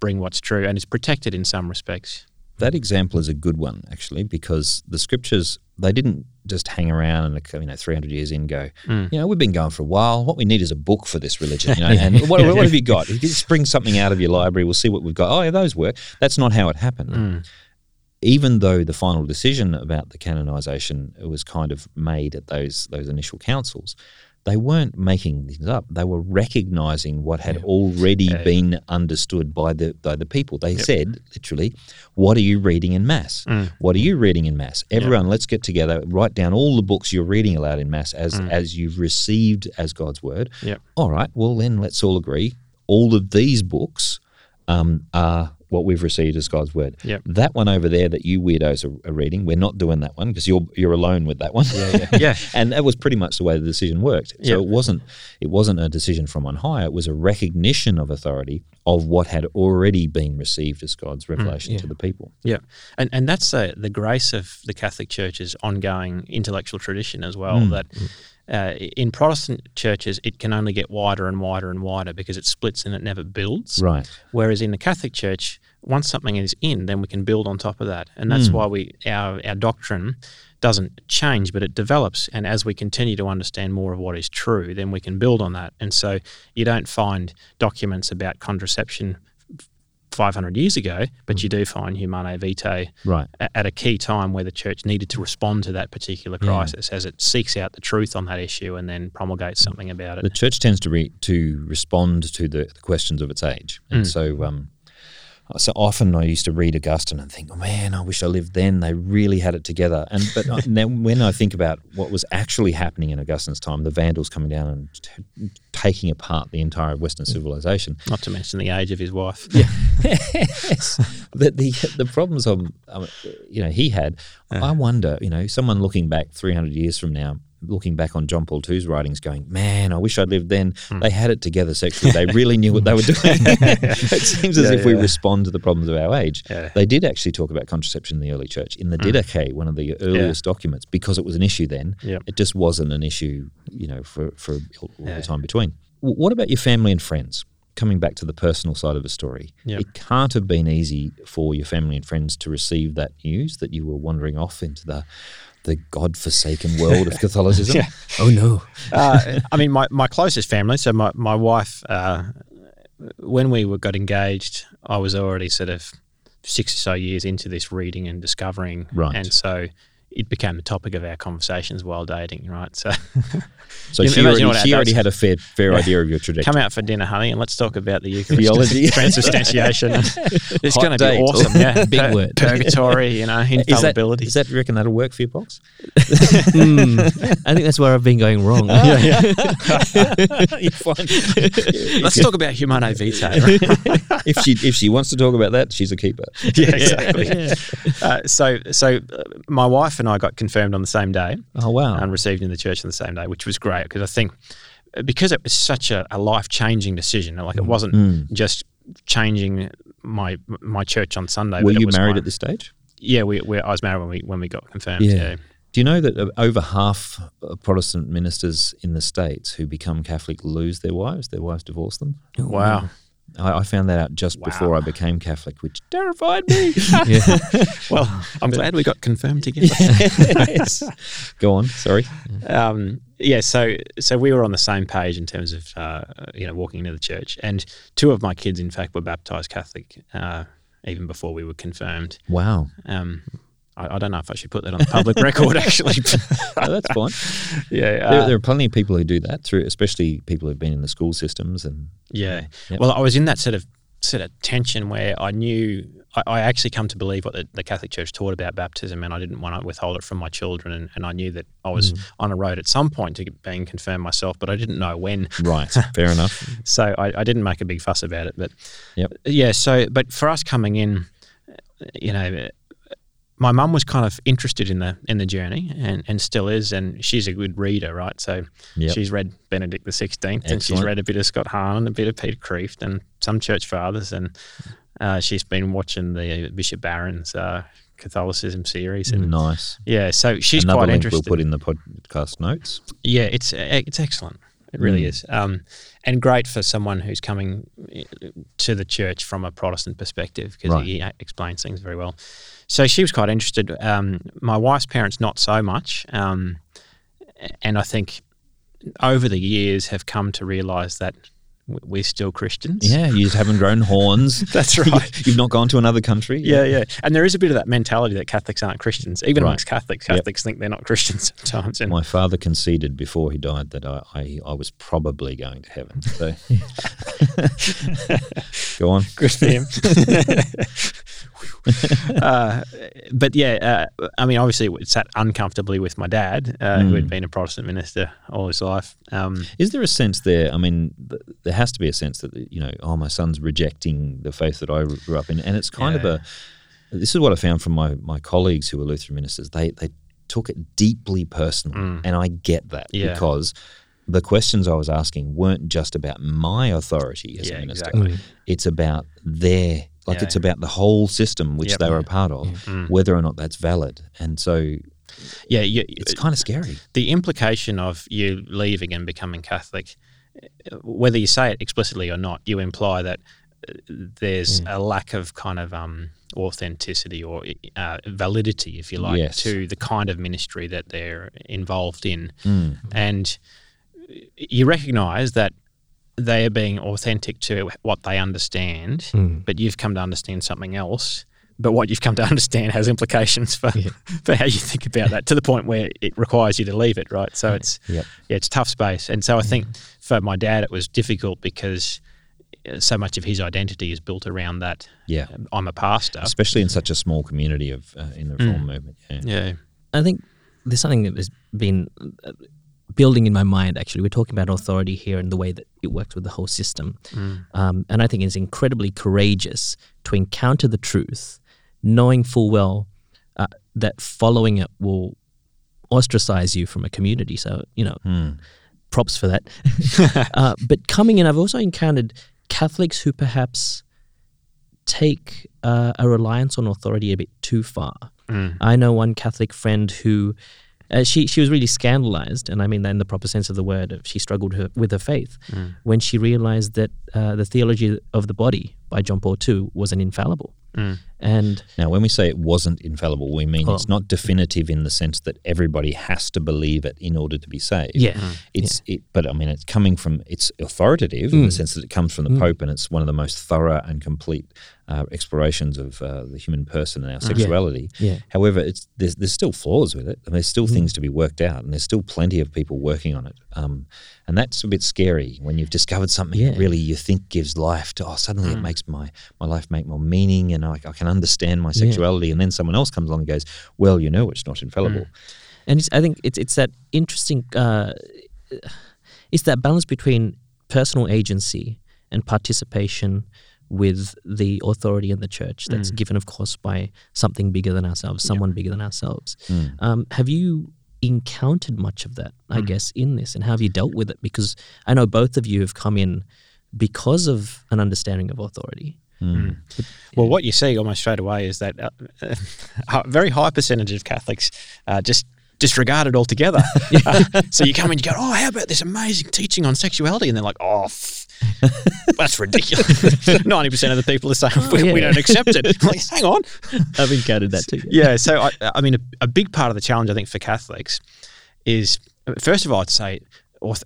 bring what's true and is protected in some respects. That example is a good one, actually, because the scriptures, they didn't just hang around and, 300 years in go, we've been going for a while. What we need is a book for this religion. You know, and what have you got? You just bring something out of your library. We'll see what we've got. Oh, yeah, those work. That's not how it happened. Even though the final decision about the canonization was kind of made at those initial councils, they weren't making things up. They were recognizing what had already been understood by the people. They said, literally, what are you reading in Mass? What are you reading in Mass? Everyone, let's get together, write down all the books you're reading aloud in Mass as you've received as God's Word. Yep. All right, well then let's all agree all of these books are what we've received as God's Word. Yep. That one over there that you weirdos are reading, we're not doing that one because you're alone with that one. Yeah. And that was pretty much the way the decision worked. So it wasn't a decision from on high. It was a recognition of authority of what had already been received as God's revelation to the people. Yeah. And that's the grace of the Catholic Church's ongoing intellectual tradition as well, that in Protestant churches, it can only get wider and wider and wider because it splits and it never builds. Right. Whereas in the Catholic Church, once something is in, then we can build on top of that. And that's why our doctrine doesn't change, but it develops. And as we continue to understand more of what is true, then we can build on that. And so you don't find documents about contraception 500 years ago, but you do find Humanae Vitae at a key time where the church needed to respond to that particular crisis as it seeks out the truth on that issue and then promulgates something about it. The church tends to respond to the questions of its age. And so often I used to read Augustine and think, oh man, I wish I lived then. They really had it together. But then when I think about what was actually happening in Augustine's time, the Vandals coming down and taking apart the entire Western civilization. Not to mention the age of his wife. Yeah. But the problems he had, I wonder, someone looking back 300 years from now, looking back on John Paul II's writings going, man, I wish I'd lived then. They had it together sexually. They really knew what they were doing. It seems as if we respond to the problems of our age. Yeah. They did actually talk about contraception in the early church. In the Didache, one of the earliest documents, because it was an issue then, it just wasn't an issue, for all the time between. What about your family and friends? Coming back to the personal side of a story, it can't have been easy for your family and friends to receive that news that you were wandering off into the godforsaken world of Catholicism. Oh no! My closest family. So my wife, when we got engaged, I was already sort of 6 or so years into this reading and discovering, and so it became the topic of our conversations while dating. Right, so she already had a fair idea of your trajectory. Come out for dinner, honey, and let's talk about the Eucharist, transubstantiation. It's going to be awesome. Yeah, big word. Purgatory, infallibility. Is that you reckon that'll work for your box? I think that's where I've been going wrong. Let's talk about Humanae Vitae. Right? if she wants to talk about that, she's a keeper. Yeah, exactly. Yeah. So my wife and I got confirmed on the same day. Oh wow! And received in the church on the same day, which was great because I think because it was such a life-changing decision. Like it wasn't just changing my church on Sunday. Were you married at this stage? Yeah, I was married when we got confirmed. Yeah. Do you know that over half of Protestant ministers in the States who become Catholic lose their wives? Their wives divorce them. Wow. I found that out just before I became Catholic, which terrified me. Well, I'm glad we got confirmed together. Yes. Go on, sorry. So we were on the same page in terms of, walking into the church. And two of my kids, in fact, were baptised Catholic even before we were confirmed. Wow. I don't know if I should put that on the public record, actually. No, that's fine. Yeah, there are plenty of people who do that, through, especially people who've been in the school systems. And yeah. Yep. Well, I was in that sort of tension where I knew I actually come to believe what the Catholic Church taught about baptism, and I didn't want to withhold it from my children, and I knew that I was on a road at some point to being confirmed myself, but I didn't know when. Right, fair enough. So I didn't make a big fuss about it, but yeah. So, but for us coming in, you know, my mum was kind of interested in the journey and still is, and she's a good reader, right? So she's read Benedict XVI, and she's read a bit of Scott Hahn and a bit of Peter Kreeft and some church fathers, and she's been watching the Bishop Barron's Catholicism series. And, nice. Yeah, so she's another quite interested. We'll put in the podcast notes. Yeah, it's excellent. It really is. And great for someone who's coming to the church from a Protestant perspective, because he explains things very well. So she was quite interested. My wife's parents, not so much. And I think over the years have come to realise that we're still Christians. Yeah, you just haven't grown horns. That's right. You've not gone to another country. Yeah. And there is a bit of that mentality that Catholics aren't Christians. Even amongst Catholics, think they're not Christians sometimes. And my father conceded before he died that I was probably going to heaven. So go on. Good for him. But yeah, I mean, obviously it sat uncomfortably with my dad, who had been a Protestant minister all his life. Is there a sense there? I mean, there has to be a sense that, you know, oh, my son's rejecting the faith that I grew up in, and it's kind of a. This is what I found from my colleagues who were Lutheran ministers. They took it deeply personal, and I get that because the questions I was asking weren't just about my authority as a minister. Exactly. It's about their. Like it's about the whole system which they were a part of, whether or not that's valid. And so, it's kind of scary. The implication of you leaving and becoming Catholic, whether you say it explicitly or not, you imply that there's a lack of kind of authenticity or validity, if you like, to the kind of ministry that they're involved in. And you recognise that they are being authentic to what they understand, but you've come to understand something else. But what you've come to understand has implications for how you think about that, to the point where it requires you to leave it, right? So it's tough space. And so I think for my dad it was difficult because so much of his identity is built around that. Yeah, I'm a pastor. Especially in such a small community of in the Reform movement. Yeah. I think there's something that has been building in my mind, actually. We're talking about authority here and the way that it works with the whole system. And I think it's incredibly courageous to encounter the truth, knowing full well that following it will ostracize you from a community. So, you know, props for that. But coming in, I've also encountered Catholics who perhaps take a reliance on authority a bit too far. I know one Catholic friend who... she was really scandalized, and I mean that in the proper sense of the word. She struggled with her faith when she realized that the Theology of the Body by John Paul II wasn't infallible. And now when we say it wasn't infallible, we mean it's not definitive in the sense that everybody has to believe it in order to be saved. But I mean, it's coming from, it's authoritative in the sense that it comes from the Pope, and it's one of the most thorough and complete explorations of the human person and our sexuality. However, there's still flaws with it, and there's still things to be worked out, and there's still plenty of people working on it. And that's a bit scary when you've discovered something that really you think gives life to, suddenly it makes my life make more meaning, and I can understand my sexuality. And then someone else comes along and goes, well, you know, it's not infallible. And I think it's that interesting, it's that balance between personal agency and participation with the authority in the church that's given, of course, by something bigger than ourselves, someone bigger than ourselves. Have you encountered much of that, I guess, in this, and how have you dealt with it? Because I know both of you have come in because of an understanding of authority. But, well, what you see almost straight away is that a very high percentage of Catholics just disregard it altogether. So you come in, you go, oh, how about this amazing teaching on sexuality? And they're like, oh, that's ridiculous. 90% of the people are saying, we don't accept it. I'm like, hang on. I've encountered that too. Yeah, so I mean, a big part of the challenge, I think, for Catholics is, first of all, I'd say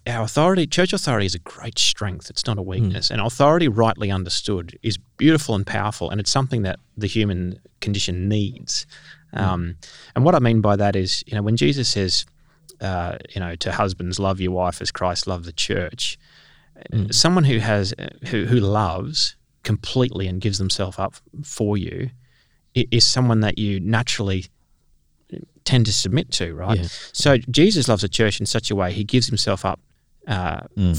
our authority, church authority, is a great strength. It's not a weakness. And authority, rightly understood, is beautiful and powerful, and it's something that the human condition needs. And what I mean by that is, you know, when Jesus says, you know, to husbands, love your wife as Christ loved the church, someone who has who loves completely and gives themselves up for you is someone that you naturally tend to submit to, right? Yeah. So Jesus loves the church in such a way he gives himself up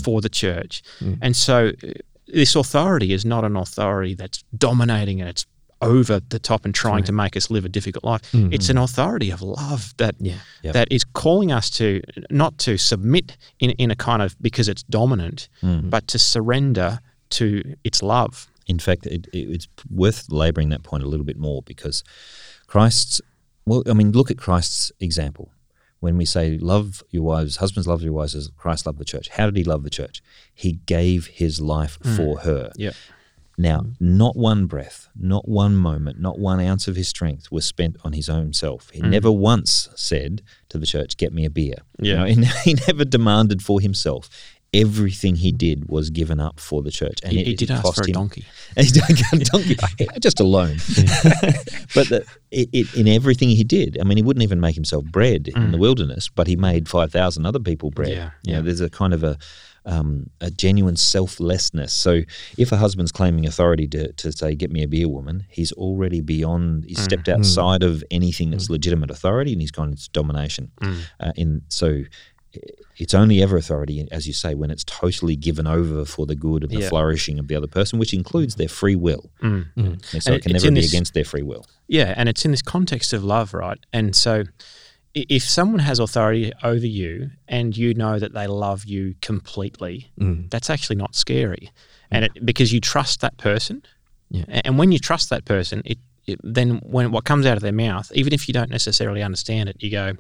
for the church. And so this authority is not an authority that's dominating and it's over the top and trying to make us live a difficult life. It's an authority of love that that is calling us to not to submit in a kind of because it's dominant, but to surrender to its love. In fact, it's worth labouring that point a little bit more because Christ's, well, I mean, look at Christ's example. When we say love your wives, husbands love your wives as Christ loved the church. How did he love the church? He gave his life for her. Yeah. Now, not one breath, not one moment, not 1 ounce of his strength was spent on his own self. He never once said to the church, get me a beer. Yeah. You know, he never demanded for himself. Everything he did was given up for the church. And he did ask for a donkey. Just a loan. But in everything he did, I mean, he wouldn't even make himself bread in the wilderness, but he made 5,000 other people bread. Yeah. You know, there's a kind of a genuine selflessness. So if a husband's claiming authority to say, get me a beer, woman, he's already beyond, he's stepped outside of anything that's legitimate authority and he's gone into domination. So it's only ever authority, as you say, when it's totally given over for the good and the flourishing of the other person, which includes their free will. And so and it can never be against their free will. Yeah, and it's in this context of love, right? And so if someone has authority over you and you know that they love you completely, that's actually not scary. And because you trust that person. Yeah. And when you trust that person, then when what comes out of their mouth, even if you don't necessarily understand it, you go,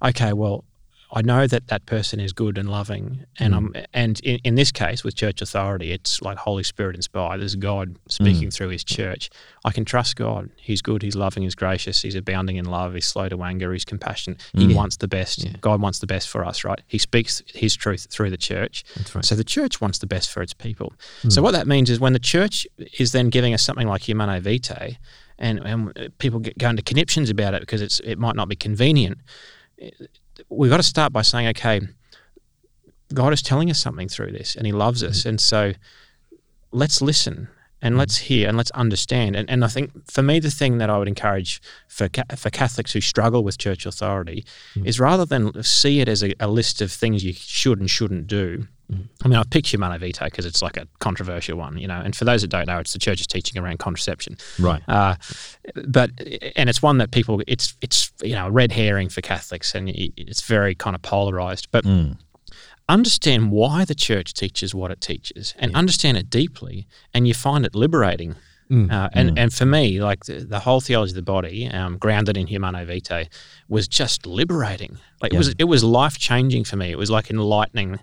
okay, well, I know that that person is good and loving. And in this case with church authority, it's like Holy Spirit inspired. There's God speaking through his church. I can trust God. He's good. He's loving. He's gracious. He's abounding in love. He's slow to anger. He's compassionate. He wants the best. Yeah. God wants the best for us, right? He speaks his truth through the church. That's right. So the church wants the best for its people. So what that means is when the church is then giving us something like Humanae Vitae and people go into conniptions about it because it might not be convenient, we've got to start by saying, okay, God is telling us something through this and he loves us. And so let's listen and let's hear and let's understand. And I think for me, the thing that I would encourage for Catholics who struggle with church authority is rather than see it as a list of things you should and shouldn't do. I mean, I've picked Humanae Vitae because it's like a controversial one, you know, and for those that don't know, it's the church's teaching around contraception. Right. But it's one that people, it's you know, a red herring for Catholics and it's very kind of polarised. But understand why the church teaches what it teaches and understand it deeply and you find it liberating. And for me, like the whole theology of the body, grounded in Humanae Vitae, was just liberating. Like it was life-changing for me. It was like enlightening.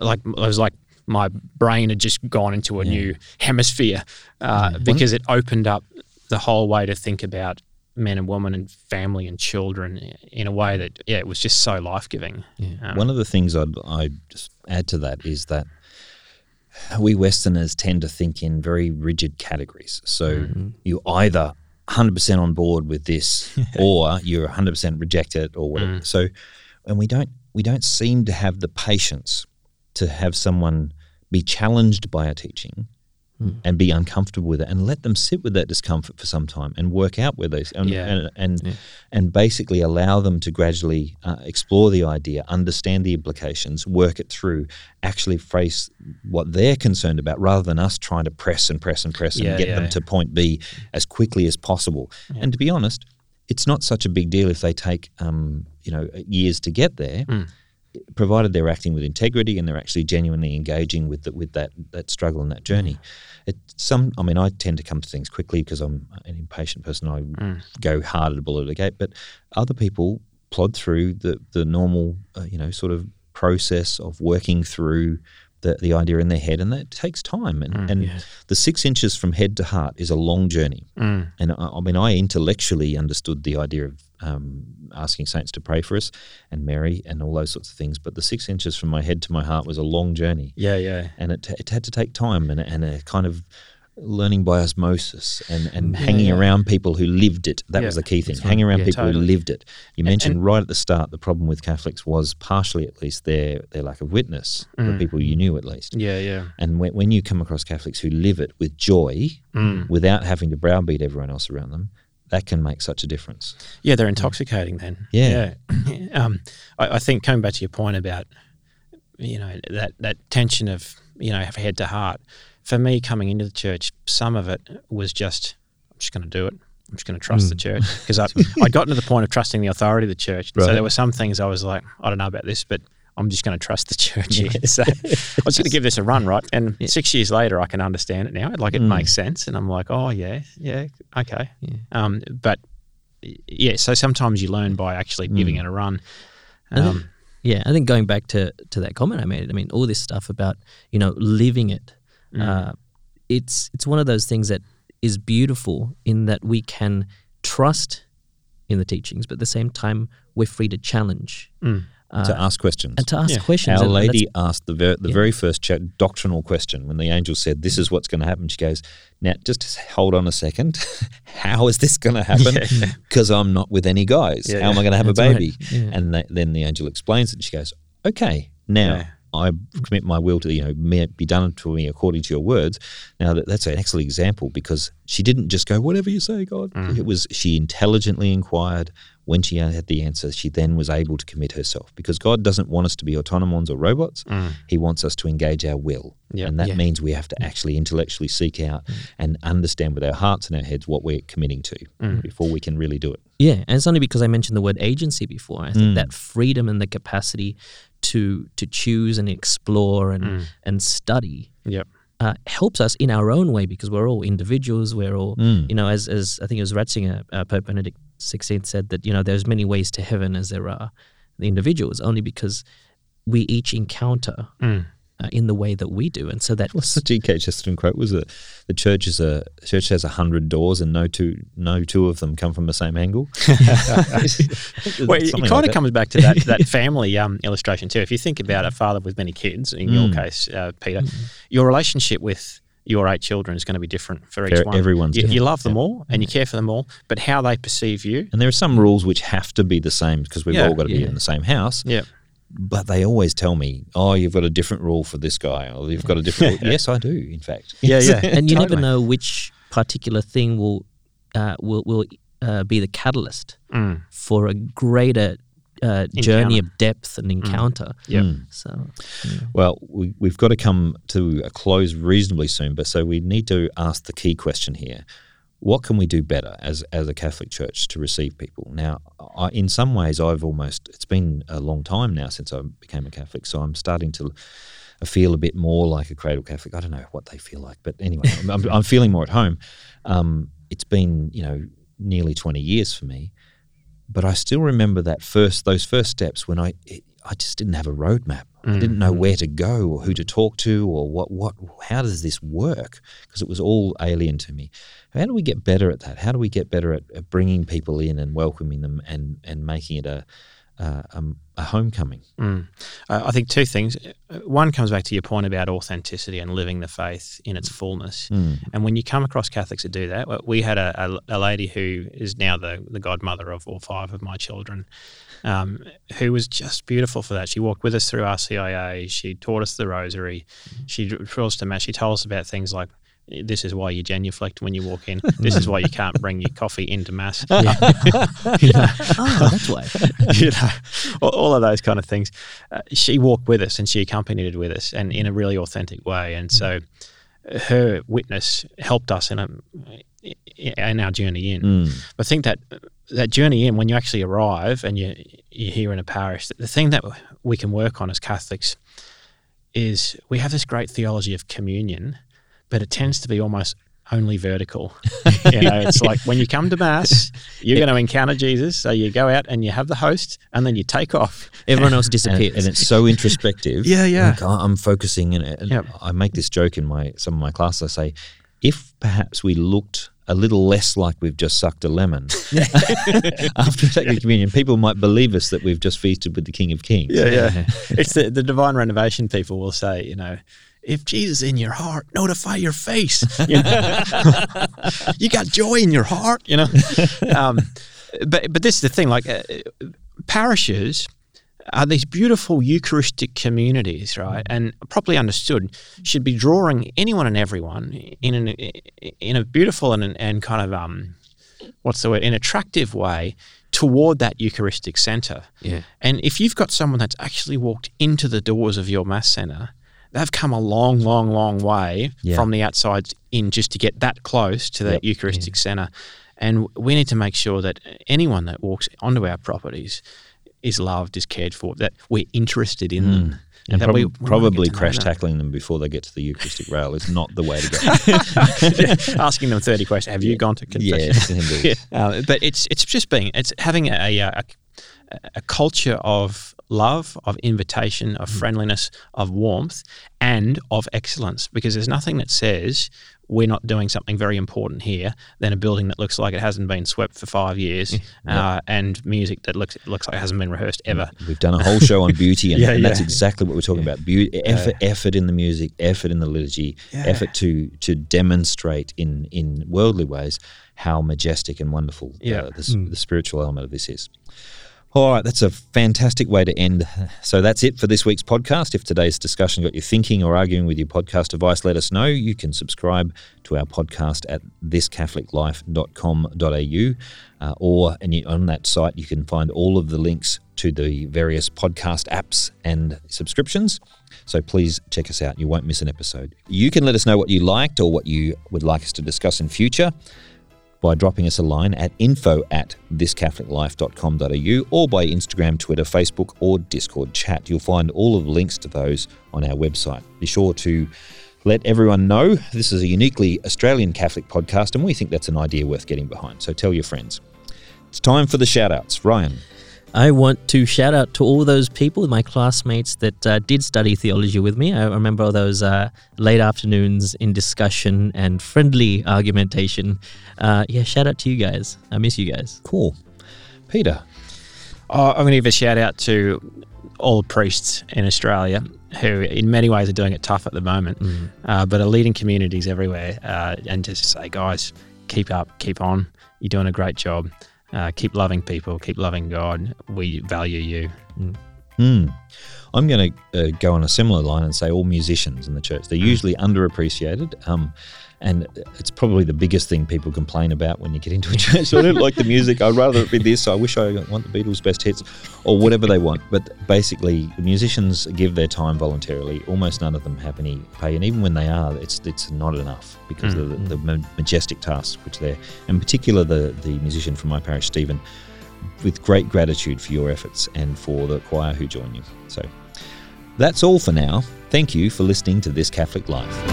Like it was like my brain had just gone into a new hemisphere because it opened up the whole way to think about men and women and family and children in a way that it was just so life-giving. Yeah. One of the things I'd just add to that is that we Westerners tend to think in very rigid categories. So you either 100% on board with this or you're 100% reject it or whatever. So and we don't seem to have the patience to have someone be challenged by a teaching and be uncomfortable with it and let them sit with that discomfort for some time and work out where they and basically allow them to gradually explore the idea, understand the implications, work it through, actually face what they're concerned about rather than us trying to press and get them to point B as quickly as possible. Yeah. And to be honest, it's not such a big deal if they take years to get there. Provided they're acting with integrity and they're actually genuinely engaging with that struggle and that journey. I tend to come to things quickly because I'm an impatient person. I go hard at a bullet at a gate, but other people plod through the normal, sort of process of working through the idea in their head, and that takes time. And the 6 inches from head to heart is a long journey. And I intellectually understood the idea of asking saints to pray for us and Mary and all those sorts of things, but the 6 inches from my head to my heart was a long journey. And it had to take time and a kind of learning by osmosis and hanging around people who lived it. That was the key thing, hanging around people who lived it. You mentioned right at the start the problem with Catholics was partially at least their lack of witness, the people you knew at least. And when you come across Catholics who live it with joy, without having to browbeat everyone else around them, that can make such a difference. Yeah, they're intoxicating then. I think coming back to your point about, you know, that tension of, you know, head to heart, for me coming into the church, some of it was just, I'm just going to do it. I'm just going to trust the church. Because I'd gotten to the point of trusting the authority of the church. Right. So there were some things I was like, I don't know about this, but I'm just going to trust the church here. So I was going to give this a run, right? And 6 years later, I can understand it now. Like, it makes sense. And I'm like, oh, okay. Yeah. So sometimes you learn by actually giving it a run. I think going back to that comment I made, I mean, all this stuff about, you know, living it, it's one of those things that is beautiful in that we can trust in the teachings, but at the same time, we're free to challenge. To ask questions. And to ask questions. Our Lady asked the very first doctrinal question when the angel said, this is what's going to happen. She goes, now just hold on a second. How is this going to happen? Because I'm not with any guys. How am I going to have a baby? Right. Yeah. And then the angel explains it and she goes, okay, now I commit my will to, you know, may it be done to me according to your words. Now that's an excellent example because she didn't just go, whatever you say, God. It was, she intelligently inquired. When she had the answer, she then was able to commit herself because God doesn't want us to be autonomons or robots. He wants us to engage our will. And that means we have to actually intellectually seek out and understand with our hearts and our heads what we're committing to before we can really do it. Yeah, and it's only because I mentioned the word agency before. I think that freedom and the capacity to choose and explore and study helps us in our own way because we're all individuals. We're all, you know, as I think it was Ratzinger, Pope Benedict XVI said that, you know, there's many ways to heaven as there are the individuals, only because we each encounter in the way that we do. And so that was the G.K. Chesterton quote, was it? The church has 100 doors and no two of them come from the same angle. Well, it kind of comes back to that family illustration too. If you think about a father with many kids, in your case, Peter, your relationship with your 8 children is going to be different for each one. Everyone's different. You love them all and you care for them all, but how they perceive you. And there are some rules which have to be the same because we've all got to be in the same house. Yeah. But they always tell me, oh, you've got a different rule for this guy, or you've got a different rule. Yes, I do, in fact. And you never know which particular thing will be the catalyst for a greater journey of depth and encounter. Well, we've got to come to a close reasonably soon, but so we need to ask the key question here. What can we do better as a Catholic Church to receive people? Now, in some ways, it's been a long time now since I became a Catholic, so I'm starting to feel a bit more like a cradle Catholic. I don't know what they feel like, but anyway, I'm feeling more at home. It's been, you know, nearly 20 years for me, but I still remember those first steps when I just didn't have a roadmap. I didn't know where to go or who to talk to or how does this work? Because it was all alien to me. How do we get better at that? How do we get better at bringing people in and welcoming them and making it a homecoming? I think two things. One comes back to your point about authenticity and living the faith in its fullness. And when you come across Catholics who do that, we had a lady who is now the godmother of all 5 of my children, who was just beautiful for that. She walked with us through RCIA. She taught us the rosary. She taught us to mass. She told us about things like, this is why you genuflect when you walk in. This is why you can't bring your coffee into mass. That's why. You know, all of those kind of things. She walked with us and she accompanied it with us, and in a really authentic way. And so her witness helped us in our journey in. I think that journey in, when you actually arrive and you're here in a parish, the thing that we can work on as Catholics is we have this great theology of communion, but it tends to be almost only vertical. You know, it's like when you come to Mass, you're going to encounter Jesus, so you go out and you have the host and then you take off. Everyone else disappears. And it's so introspective. Like, I'm focusing in it. I make this joke in some of my classes. I say, if perhaps we looked a little less like we've just sucked a lemon after taking communion, people might believe us that we've just feasted with the King of Kings. It's the divine renovation people will say, you know, if Jesus in your heart, notify your face. You know? You got joy in your heart, you know. But this is the thing, like parishes are these beautiful Eucharistic communities, right? And properly understood, should be drawing anyone and everyone in a beautiful and kind of what's the word, an attractive way toward that Eucharistic centre. Yeah. And if you've got someone that's actually walked into the doors of your Mass centre, they've come a long, long, long way from the outside in just to get that close to that Eucharistic centre. And we need to make sure that anyone that walks onto our properties is loved, is cared for, that we're interested in them. And probably crash tackling them before they get to the Eucharistic rail is not the way to go. Asking them 30 questions. Have you gone to confession? Yes, but it's just being, it's having a culture of love, of invitation, of friendliness, of warmth, and of excellence. Because there's nothing that says we're not doing something very important here than a building that looks like it hasn't been swept for 5 years and music that looks like it hasn't been rehearsed ever. We've done a whole show on beauty and that's exactly what we're talking about. Beauty, effort in the music, effort in the liturgy, effort to demonstrate in worldly ways how majestic and wonderful the spiritual element of this is. All right, that's a fantastic way to end. So that's it for this week's podcast. If today's discussion got you thinking or arguing with your podcast device, let us know. You can subscribe to our podcast at thiscatholiclife.com.au or on that site you can find all of the links to the various podcast apps and subscriptions. So please check us out. You won't miss an episode. You can let us know what you liked or what you would like us to discuss in future by dropping us a line at info@thiscatholiclife.com.au or by Instagram, Twitter, Facebook or Discord chat. You'll find all of the links to those on our website. Be sure to let everyone know this is a uniquely Australian Catholic podcast and we think that's an idea worth getting behind. So tell your friends. It's time for the shout-outs. Ryan. I want to shout out to all those people, my classmates that did study theology with me. I remember those late afternoons in discussion and friendly argumentation. Shout out to you guys. I miss you guys. Cool. Peter. I'm going to give a shout out to all priests in Australia who in many ways are doing it tough at the moment, but are leading communities everywhere. And just say, guys, keep up, keep on. You're doing a great job. Keep loving people. Keep loving God. We value you. I'm going to go on a similar line and say all musicians in the church. They're usually underappreciated. And it's probably the biggest thing people complain about when you get into a church. So I don't like the music. I'd rather it be this. I wish I want the Beatles' best hits or whatever they want. But basically, the musicians give their time voluntarily. Almost none of them have any pay. And even when they are, it's not enough because of the majestic tasks which they're... In particular, the musician from my parish, Stephen, with great gratitude for your efforts and for the choir who join you. So that's all for now. Thank you for listening to This Catholic Life.